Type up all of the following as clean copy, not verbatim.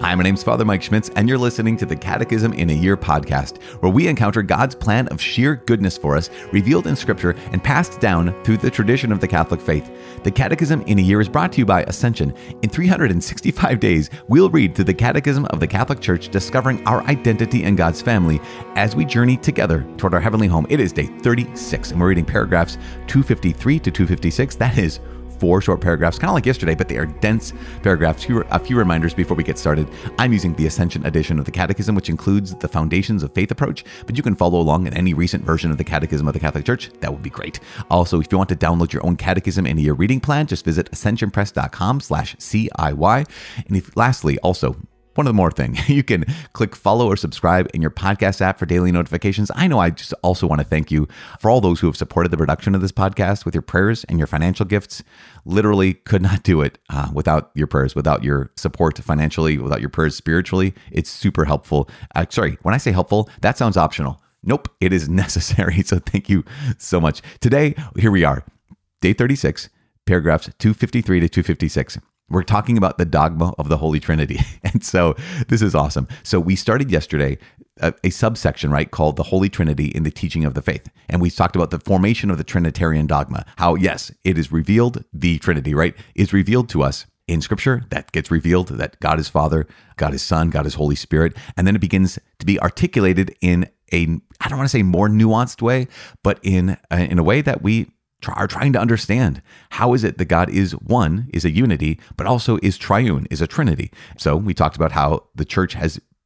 Hi, my name's Father Mike Schmitz, and you're listening to the Catechism in a Year podcast, where we encounter God's plan of sheer goodness for us, revealed in Scripture and passed down through the tradition of the Catholic faith. The Catechism in a Year is brought to you by Ascension. In 365 days, we'll read through the Catechism of the Catholic Church, discovering our identity in God's family as we journey together toward our heavenly home. It is day 36, and we're reading paragraphs 253 to 256. That is four short paragraphs, kind of like yesterday, but they are dense paragraphs. A few reminders before we get started. I'm using the Ascension edition of the Catechism, which includes the Foundations of Faith approach, but you can follow along in any recent version of the Catechism of the Catholic Church. That would be great. Also, if you want to download your own Catechism in a Year reading plan, just visit ascensionpress.com/ciy. And lastly, also, one more thing, you can click follow or subscribe in your podcast app for daily notifications. I know I just also want to thank you for all those who have supported the production of this podcast with your prayers and your financial gifts. Literally could not do it without your prayers, without your support financially, without your prayers spiritually. It's super helpful. When I say helpful, that sounds optional. Nope, it is necessary. So thank you so much. Today, here we are, day 36, paragraphs 253 to 256. We're talking about the dogma of the Holy Trinity. And so this is awesome. So we started yesterday a subsection, right, called the Holy Trinity in the teaching of the faith. And we talked about the formation of the Trinitarian dogma, how, yes, it is revealed, the Trinity, right, is revealed to us in Scripture. That gets revealed, that God is Father, God is Son, God is Holy Spirit. And then it begins to be articulated in a, I don't want to say more nuanced way, but in a way that we are trying to understand. How is it that God is one, is a unity, but also is triune, is a Trinity? So we talked about how the church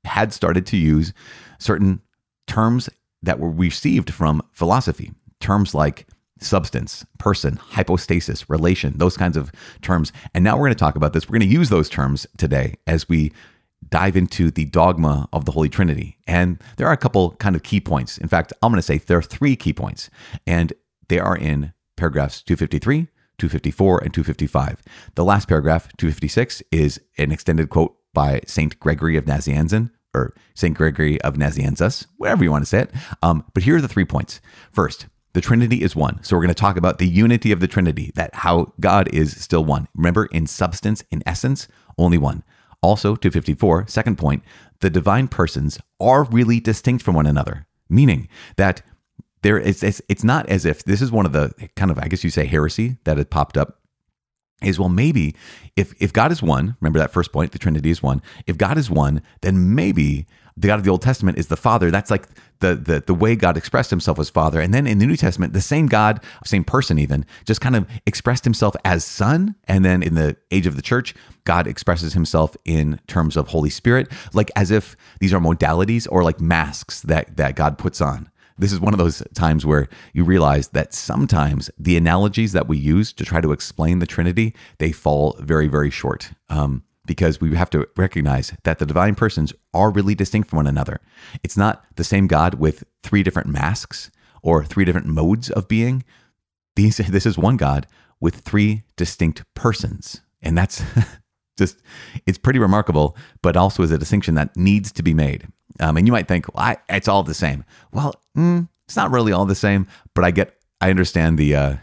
had started to use certain terms that were received from philosophy, terms like substance, person, hypostasis, relation, those kinds of terms. And now we're going to talk about this. We're going to use those terms today as we dive into the dogma of the Holy Trinity. And there are a couple kind of key points. In fact, I'm going to say there are three key points, and they are in paragraphs 253, 254, and 255. The last paragraph, 256, is an extended quote by St. Gregory of Nazianzus, or St. Gregory of Nazianzus, whatever you want to say it. But here are the 3 points. First, the Trinity is one. So we're going to talk about the unity of the Trinity, that how God is still one. Remember, in substance, in essence, only one. Also, 254, second point, the divine persons are really distinct from one another, meaning that there is, it's not as if, this is one of the kind of, I guess you say, heresy that had popped up, is, well, maybe if God is one, remember that first point, the Trinity is one. If God is one, then maybe the God of the Old Testament is the Father. That's like the way God expressed himself as Father. And then in the New Testament, the same God, same person even, just kind of expressed himself as Son. And then in the age of the church, God expresses himself in terms of Holy Spirit, like as if these are modalities or like masks that God puts on. This is one of those times where you realize that sometimes the analogies that we use to try to explain the Trinity, they fall very, very short because we have to recognize that the divine persons are really distinct from one another. It's not the same God with three different masks or three different modes of being. This is one God with three distinct persons. And that's just, it's pretty remarkable, but also is a distinction that needs to be made. And you might think, well, it's all the same. Well, it's not really all the same, but I understand the,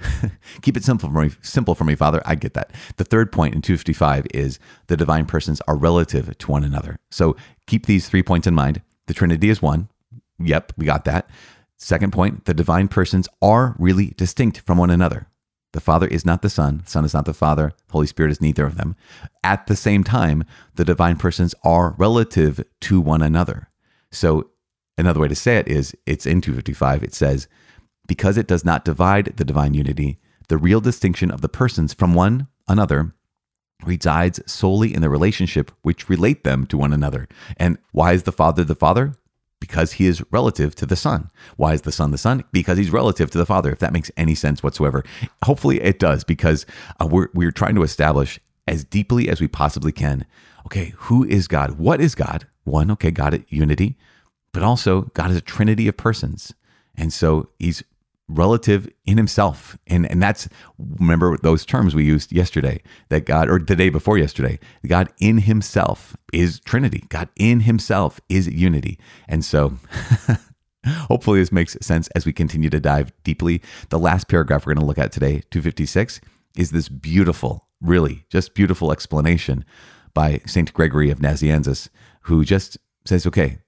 keep it simple for me, Father. I get that. The third point in 255 is the divine persons are relative to one another. So keep these 3 points in mind. The Trinity is one. Yep, we got that. Second point, the divine persons are really distinct from one another. The Father is not the Son is not the Father, the Holy Spirit is neither of them. At the same time, the divine persons are relative to one another. So another way to say it is, it's in 255, it says, because it does not divide the divine unity, the real distinction of the persons from one another resides solely in the relationship which relate them to one another. And why is the Father the Father? Because he is relative to the Son. Why is the Son the Son? Because he's relative to the Father, if that makes any sense whatsoever. Hopefully it does, because we're trying to establish as deeply as we possibly can, okay, who is God? What is God? One, okay, God is unity, but also God is a Trinity of persons. And so he's relative in himself. And that's, remember those terms we used yesterday, that God, or the day before yesterday, God in himself is Trinity. God in himself is unity. And so hopefully this makes sense as we continue to dive deeply. The last paragraph we're going to look at today, 256, is this beautiful, really just beautiful explanation by St. Gregory of Nazianzus, who just says, okay,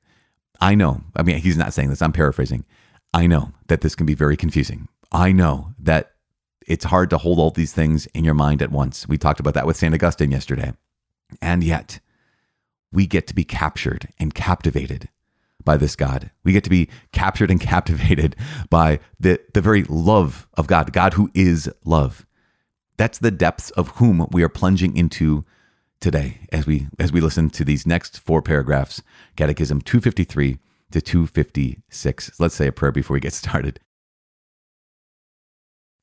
I know. I mean, he's not saying this. I'm paraphrasing. I know that this can be very confusing. I know that it's hard to hold all these things in your mind at once. We talked about that with St. Augustine yesterday. And yet, we get to be captured and captivated by this God. We get to be captured and captivated by the very love of God, God who is love. That's the depths of whom we are plunging into today as we listen to these next four paragraphs, Catechism 253 to 256. Let's say a prayer before we get started.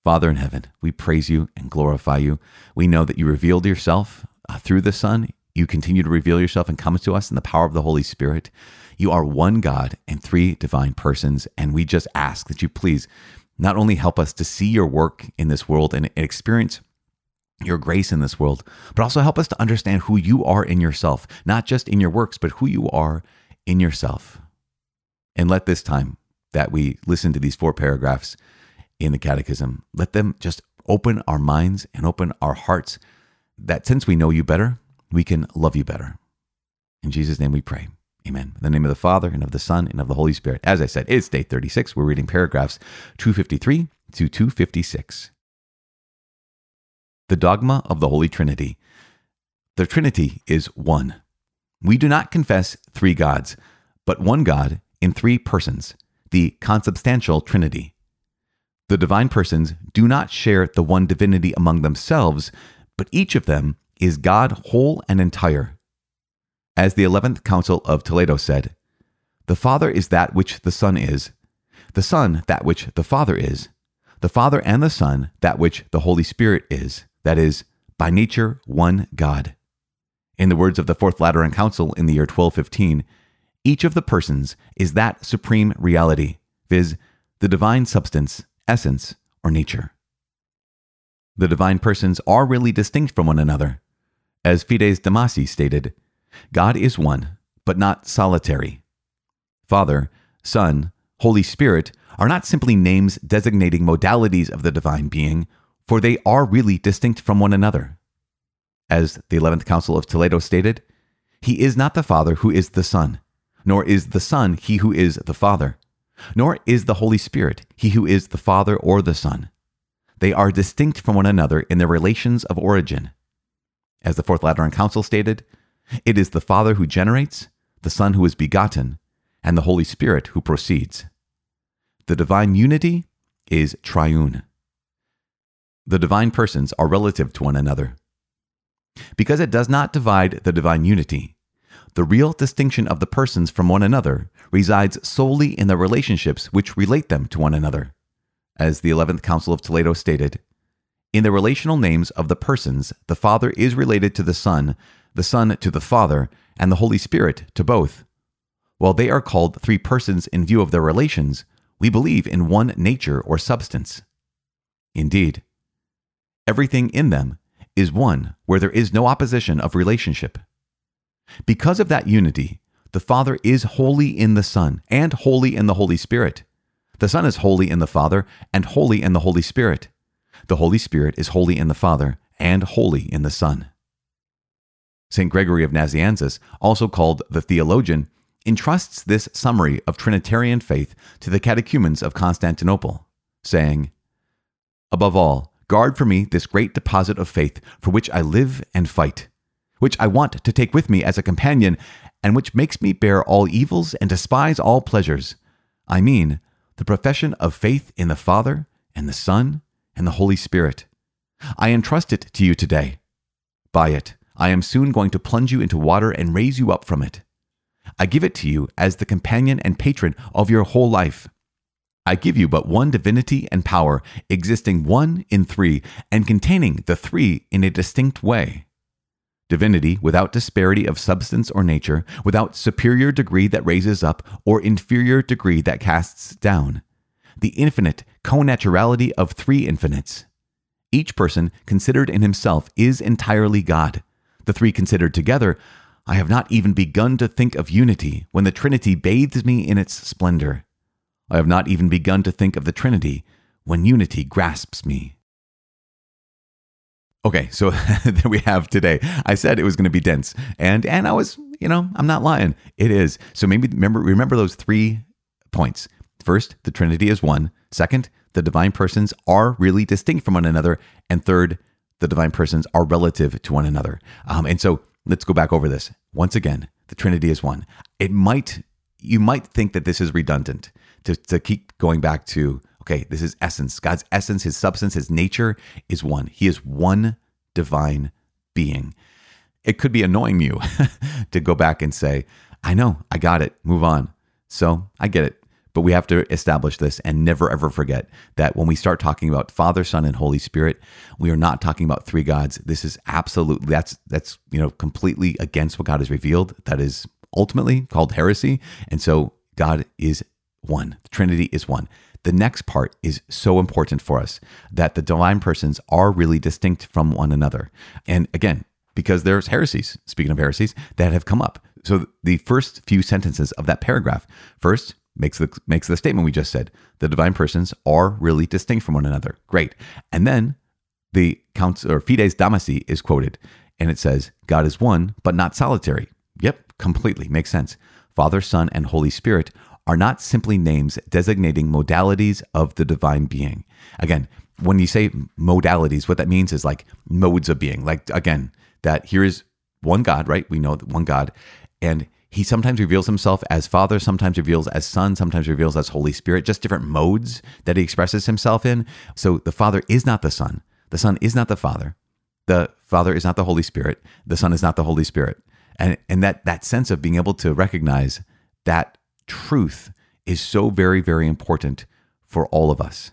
Father in heaven, we praise you and glorify you. We know that you revealed yourself through the Son. You continue to reveal yourself and come to us in the power of the Holy Spirit. You are one God and three divine persons, and we just ask that you please not only help us to see your work in this world and experience your grace in this world, but also help us to understand who you are in yourself, not just in your works, but who you are in yourself. And let this time that we listen to these four paragraphs in the Catechism, let them just open our minds and open our hearts, that since we know you better, we can love you better. In Jesus' name we pray. Amen. In the name of the Father, and of the Son, and of the Holy Spirit. As I said, it's day 36. We're reading paragraphs 253 to 256. The dogma of the Holy Trinity. The Trinity is one. We do not confess three gods, but one God in three persons, the consubstantial Trinity. The divine persons do not share the one divinity among themselves, but each of them is God whole and entire. As the 11th Council of Toledo said, the Father is that which the Son is, the Son that which the Father is, the Father and the Son that which the Holy Spirit is, that is, by nature, one God. In the words of the Fourth Lateran Council in the year 1215, each of the persons is that supreme reality, viz., the divine substance, essence, or nature. The divine persons are really distinct from one another. As Fides Damasi stated, God is one, but not solitary. Father, Son, Holy Spirit are not simply names designating modalities of the divine being, for they are really distinct from one another. As the 11th Council of Toledo stated, he is not the Father who is the Son, nor is the Son he who is the Father, nor is the Holy Spirit he who is the Father or the Son. They are distinct from one another in their relations of origin. As the Fourth Lateran Council stated, it is the Father who generates, the Son who is begotten, and the Holy Spirit who proceeds. The divine unity is triune. The divine persons are relative to one another. Because it does not divide the divine unity, the real distinction of the persons from one another resides solely in the relationships which relate them to one another. As the 11th Council of Toledo stated, in the relational names of the persons, the Father is related to the Son to the Father, and the Holy Spirit to both. While they are called three persons in view of their relations, we believe in one nature or substance. Indeed, everything in them is one where there is no opposition of relationship. Because of that unity, the Father is holy in the Son and holy in the Holy Spirit. The Son is holy in the Father and holy in the Holy Spirit. The Holy Spirit is holy in the Father and holy in the Son. St. Gregory of Nazianzus, also called the theologian, entrusts this summary of Trinitarian faith to the catechumens of Constantinople, saying, above all, guard for me this great deposit of faith for which I live and fight, which I want to take with me as a companion, and which makes me bear all evils and despise all pleasures. I mean, the profession of faith in the Father and the Son and the Holy Spirit. I entrust it to you today. By it, I am soon going to plunge you into water and raise you up from it. I give it to you as the companion and patron of your whole life. I give you but one divinity and power, existing one in three, and containing the three in a distinct way. Divinity without disparity of substance or nature, without superior degree that raises up or inferior degree that casts down. The infinite connaturality of three infinites. Each person considered in himself is entirely God. The three considered together, I have not even begun to think of unity when the Trinity bathes me in its splendor. I have not even begun to think of the Trinity when unity grasps me. Okay, so that we have today. I said it was going to be dense, and I was, I'm not lying. It is. So maybe remember those 3 points. First, the Trinity is one. Second, the divine persons are really distinct from one another. And third, the divine persons are relative to one another. And so let's go back over this. Once again, the Trinity is one. You might think that this is redundant to keep going back to, okay, this is essence. God's essence, his substance, his nature is one. He is one divine being. It could be annoying you to go back and say, I know, I got it, move on. So I get it. But we have to establish this and never, ever forget that when we start talking about Father, Son, and Holy Spirit, we are not talking about three gods. This is absolutely, that's completely against what God has revealed. That is ultimately called heresy. And so God is one. The Trinity is one. The next part is so important for us, that the divine persons are really distinct from one another. And again, because there's heresies, speaking of heresies, that have come up. So the first few sentences of that paragraph, first, makes the statement we just said. The divine persons are really distinct from one another. Great. And then the council, or Fides Damasi, is quoted, and it says, God is one, but not solitary. Yep, completely. Makes sense. Father, Son, and Holy Spirit are not simply names designating modalities of the divine being. Again, when you say modalities, what that means is like modes of being. Like, again, that here is one God, right? We know that one God. And he sometimes reveals himself as Father, sometimes reveals as Son, sometimes reveals as Holy Spirit, just different modes that he expresses himself in. So the Father is not the Son. The Son is not the Father. The Father is not the Holy Spirit. The Son is not the Holy Spirit. And that sense of being able to recognize that truth is so very, very important for all of us.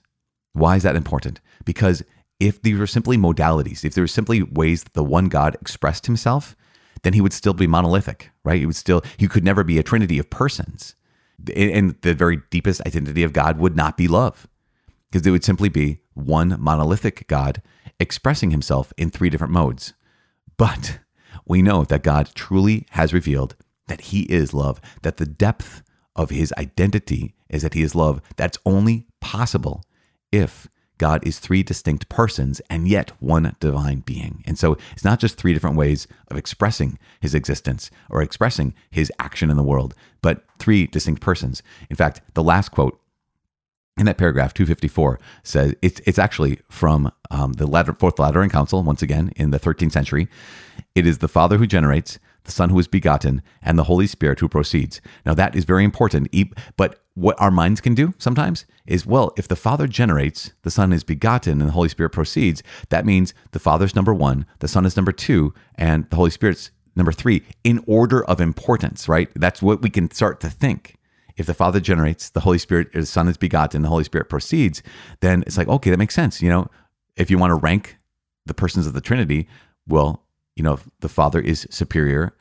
Why is that important? Because if these were simply modalities, if there were simply ways that the one God expressed himself, then he would still be monolithic, right? He could never be a trinity of persons. And the very deepest identity of God would not be love, because it would simply be one monolithic God expressing himself in three different modes. But we know that God truly has revealed that he is love, that the depth of his identity is that he is love. That's only possible if God is three distinct persons and yet one divine being. And so it's not just three different ways of expressing his existence or expressing his action in the world, but three distinct persons. In fact, the last quote in that paragraph, 254, says it's actually from the Fourth Lateran Council, once again, in the 13th century. It is the Father who generates, the Son who is begotten, and the Holy Spirit who proceeds. Now that is very important, but what our minds can do sometimes is, well, if the Father generates, the Son is begotten, and the Holy Spirit proceeds, that means the Father's number one, the Son is number two, and the Holy Spirit's number three in order of importance, right? That's what we can start to think. If the Father generates, the Holy Spirit, or the Son is begotten, the Holy Spirit proceeds, then it's like, okay, that makes sense. If you want to rank the persons of the Trinity, well, if the Father is superior,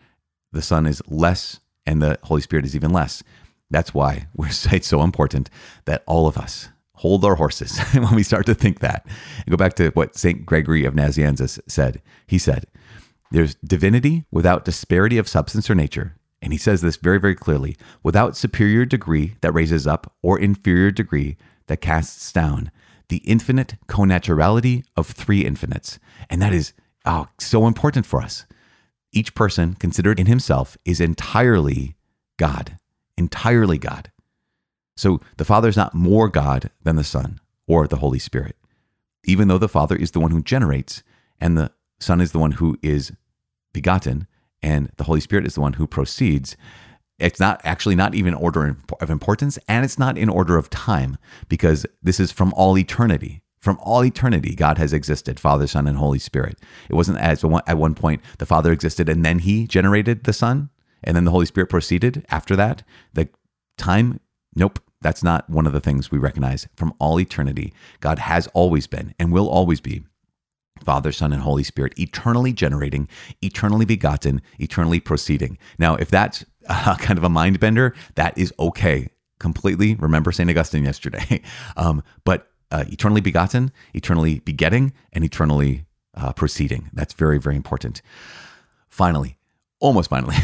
the Son is less, and the Holy Spirit is even less. That's why it's so important that all of us hold our horses when we start to think that. And go back to what St. Gregory of Nazianzus said. He said, there's divinity without disparity of substance or nature. And he says this very, very clearly, without superior degree that raises up or inferior degree that casts down, the infinite connaturality of three infinites. And that is so important for us. Each person considered in himself is entirely God. So the Father is not more God than the Son or the Holy Spirit, even though the Father is the one who generates and the Son is the one who is begotten and the Holy Spirit is the one who proceeds. It's not even order of importance, and it's not in order of time, because this is from all eternity. From all eternity, God has existed, Father, Son, and Holy Spirit. It wasn't as at one point the Father existed and then he generated the Son, and then the Holy Spirit proceeded after that. The time, nope, that's not one of the things we recognize. From all eternity, God has always been and will always be Father, Son, and Holy Spirit, eternally generating, eternally begotten, eternally proceeding. Now, if that's kind of a mind bender, that is okay. Completely remember St. Augustine yesterday. But eternally begotten, eternally begetting, and eternally proceeding. That's very, very important. Finally, almost finally,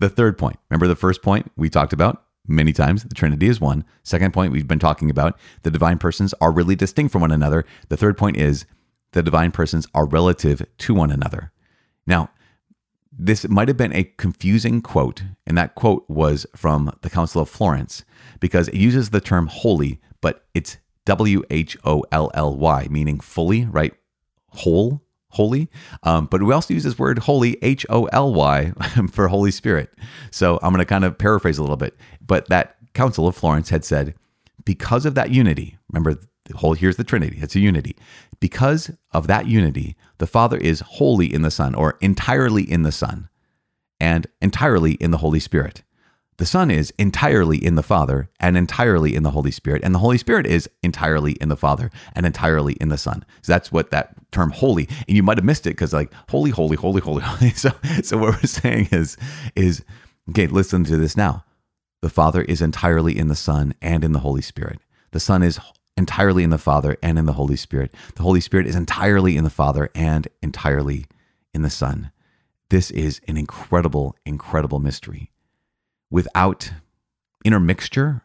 the third point. Remember the first point we talked about many times? The Trinity is one. Second point we've been talking about, the divine persons are really distinct from one another. The third point is the divine persons are relative to one another. Now, this might have been a confusing quote, and that quote was from the Council of Florence, because it uses the term holy, but it's W-H-O-L-L-Y, meaning fully, right? Whole, holy. But we also use this word holy, H-O-L-Y, for Holy Spirit. So I'm going to kind of paraphrase a little bit. But that Council of Florence had said, because of that unity, remember, here's the Trinity, it's a unity. Because of that unity, the Father is wholly in the Son, or entirely in the Son, and entirely in the Holy Spirit. The Son is entirely in the Father and entirely in the Holy Spirit, and the Holy Spirit is entirely in the Father and entirely in the Son. So that's what that term holy, and you might have missed it because like holy, holy, holy, holy, holy. So what we're saying is okay, listen to this now. The Father is entirely in the Son and in the Holy Spirit. The Son is entirely in the Father and in the Holy Spirit. The Holy Spirit is entirely in the Father and entirely in the Son. This is an incredible, incredible mystery. Without intermixture,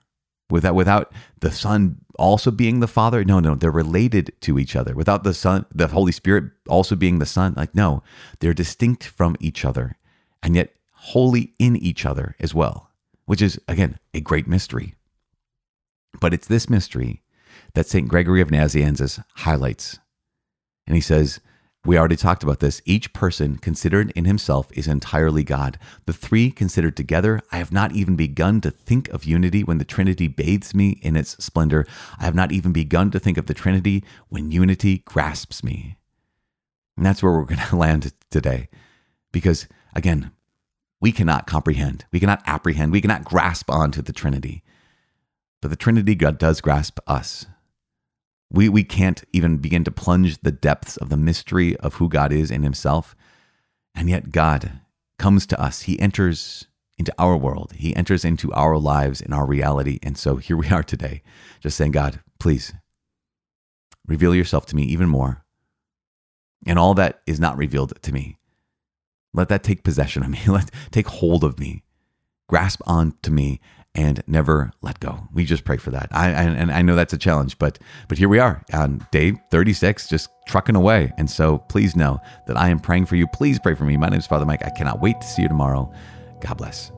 without the Son also being the Father, no, they're related to each other. Without the Son, the Holy Spirit also being the Son, like no, they're distinct from each other and yet wholly in each other as well, which is, again, a great mystery. But it's this mystery that St. Gregory of Nazianzus highlights. And he says, we already talked about this. Each person considered in himself is entirely God. The three considered together, I have not even begun to think of unity when the Trinity bathes me in its splendor. I have not even begun to think of the Trinity when unity grasps me. And that's where we're going to land today. Because again, we cannot comprehend, we cannot apprehend, we cannot grasp onto the Trinity. But the Trinity God does grasp us. We can't even begin to plunge the depths of the mystery of who God is in himself. And yet God comes to us. He enters into our world. He enters into our lives and our reality. And so here we are today, just saying, God, please reveal yourself to me even more. And all that is not revealed to me, let that take possession of me. Let take hold of me. Grasp on to me and never let go. We just pray for that. I know that's a challenge, but here we are on day 36, just trucking away. And so please know that I am praying for you. Please pray for me. My name is Father Mike. I cannot wait to see you tomorrow. God bless.